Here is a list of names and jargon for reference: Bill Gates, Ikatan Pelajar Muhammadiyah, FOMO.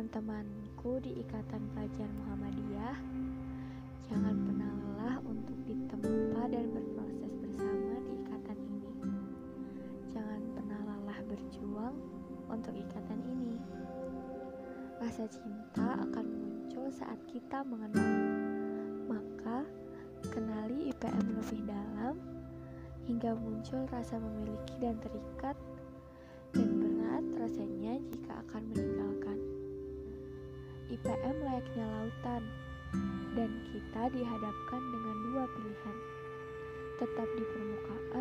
teman-temanku di Ikatan Pelajar Muhammadiyah, jangan pernah lelah untuk ditempa dan berproses bersama di ikatan ini. Jangan pernah lelah berjuang untuk ikatan ini. Rasa cinta akan muncul saat kita mengenal. Maka, kenali IPM lebih dalam hingga muncul rasa memiliki dan terikat, dan berat rasanya jika akan meninggalkan. IPM layaknya lautan, dan kita dihadapkan dengan dua pilihan: tetap di permukaan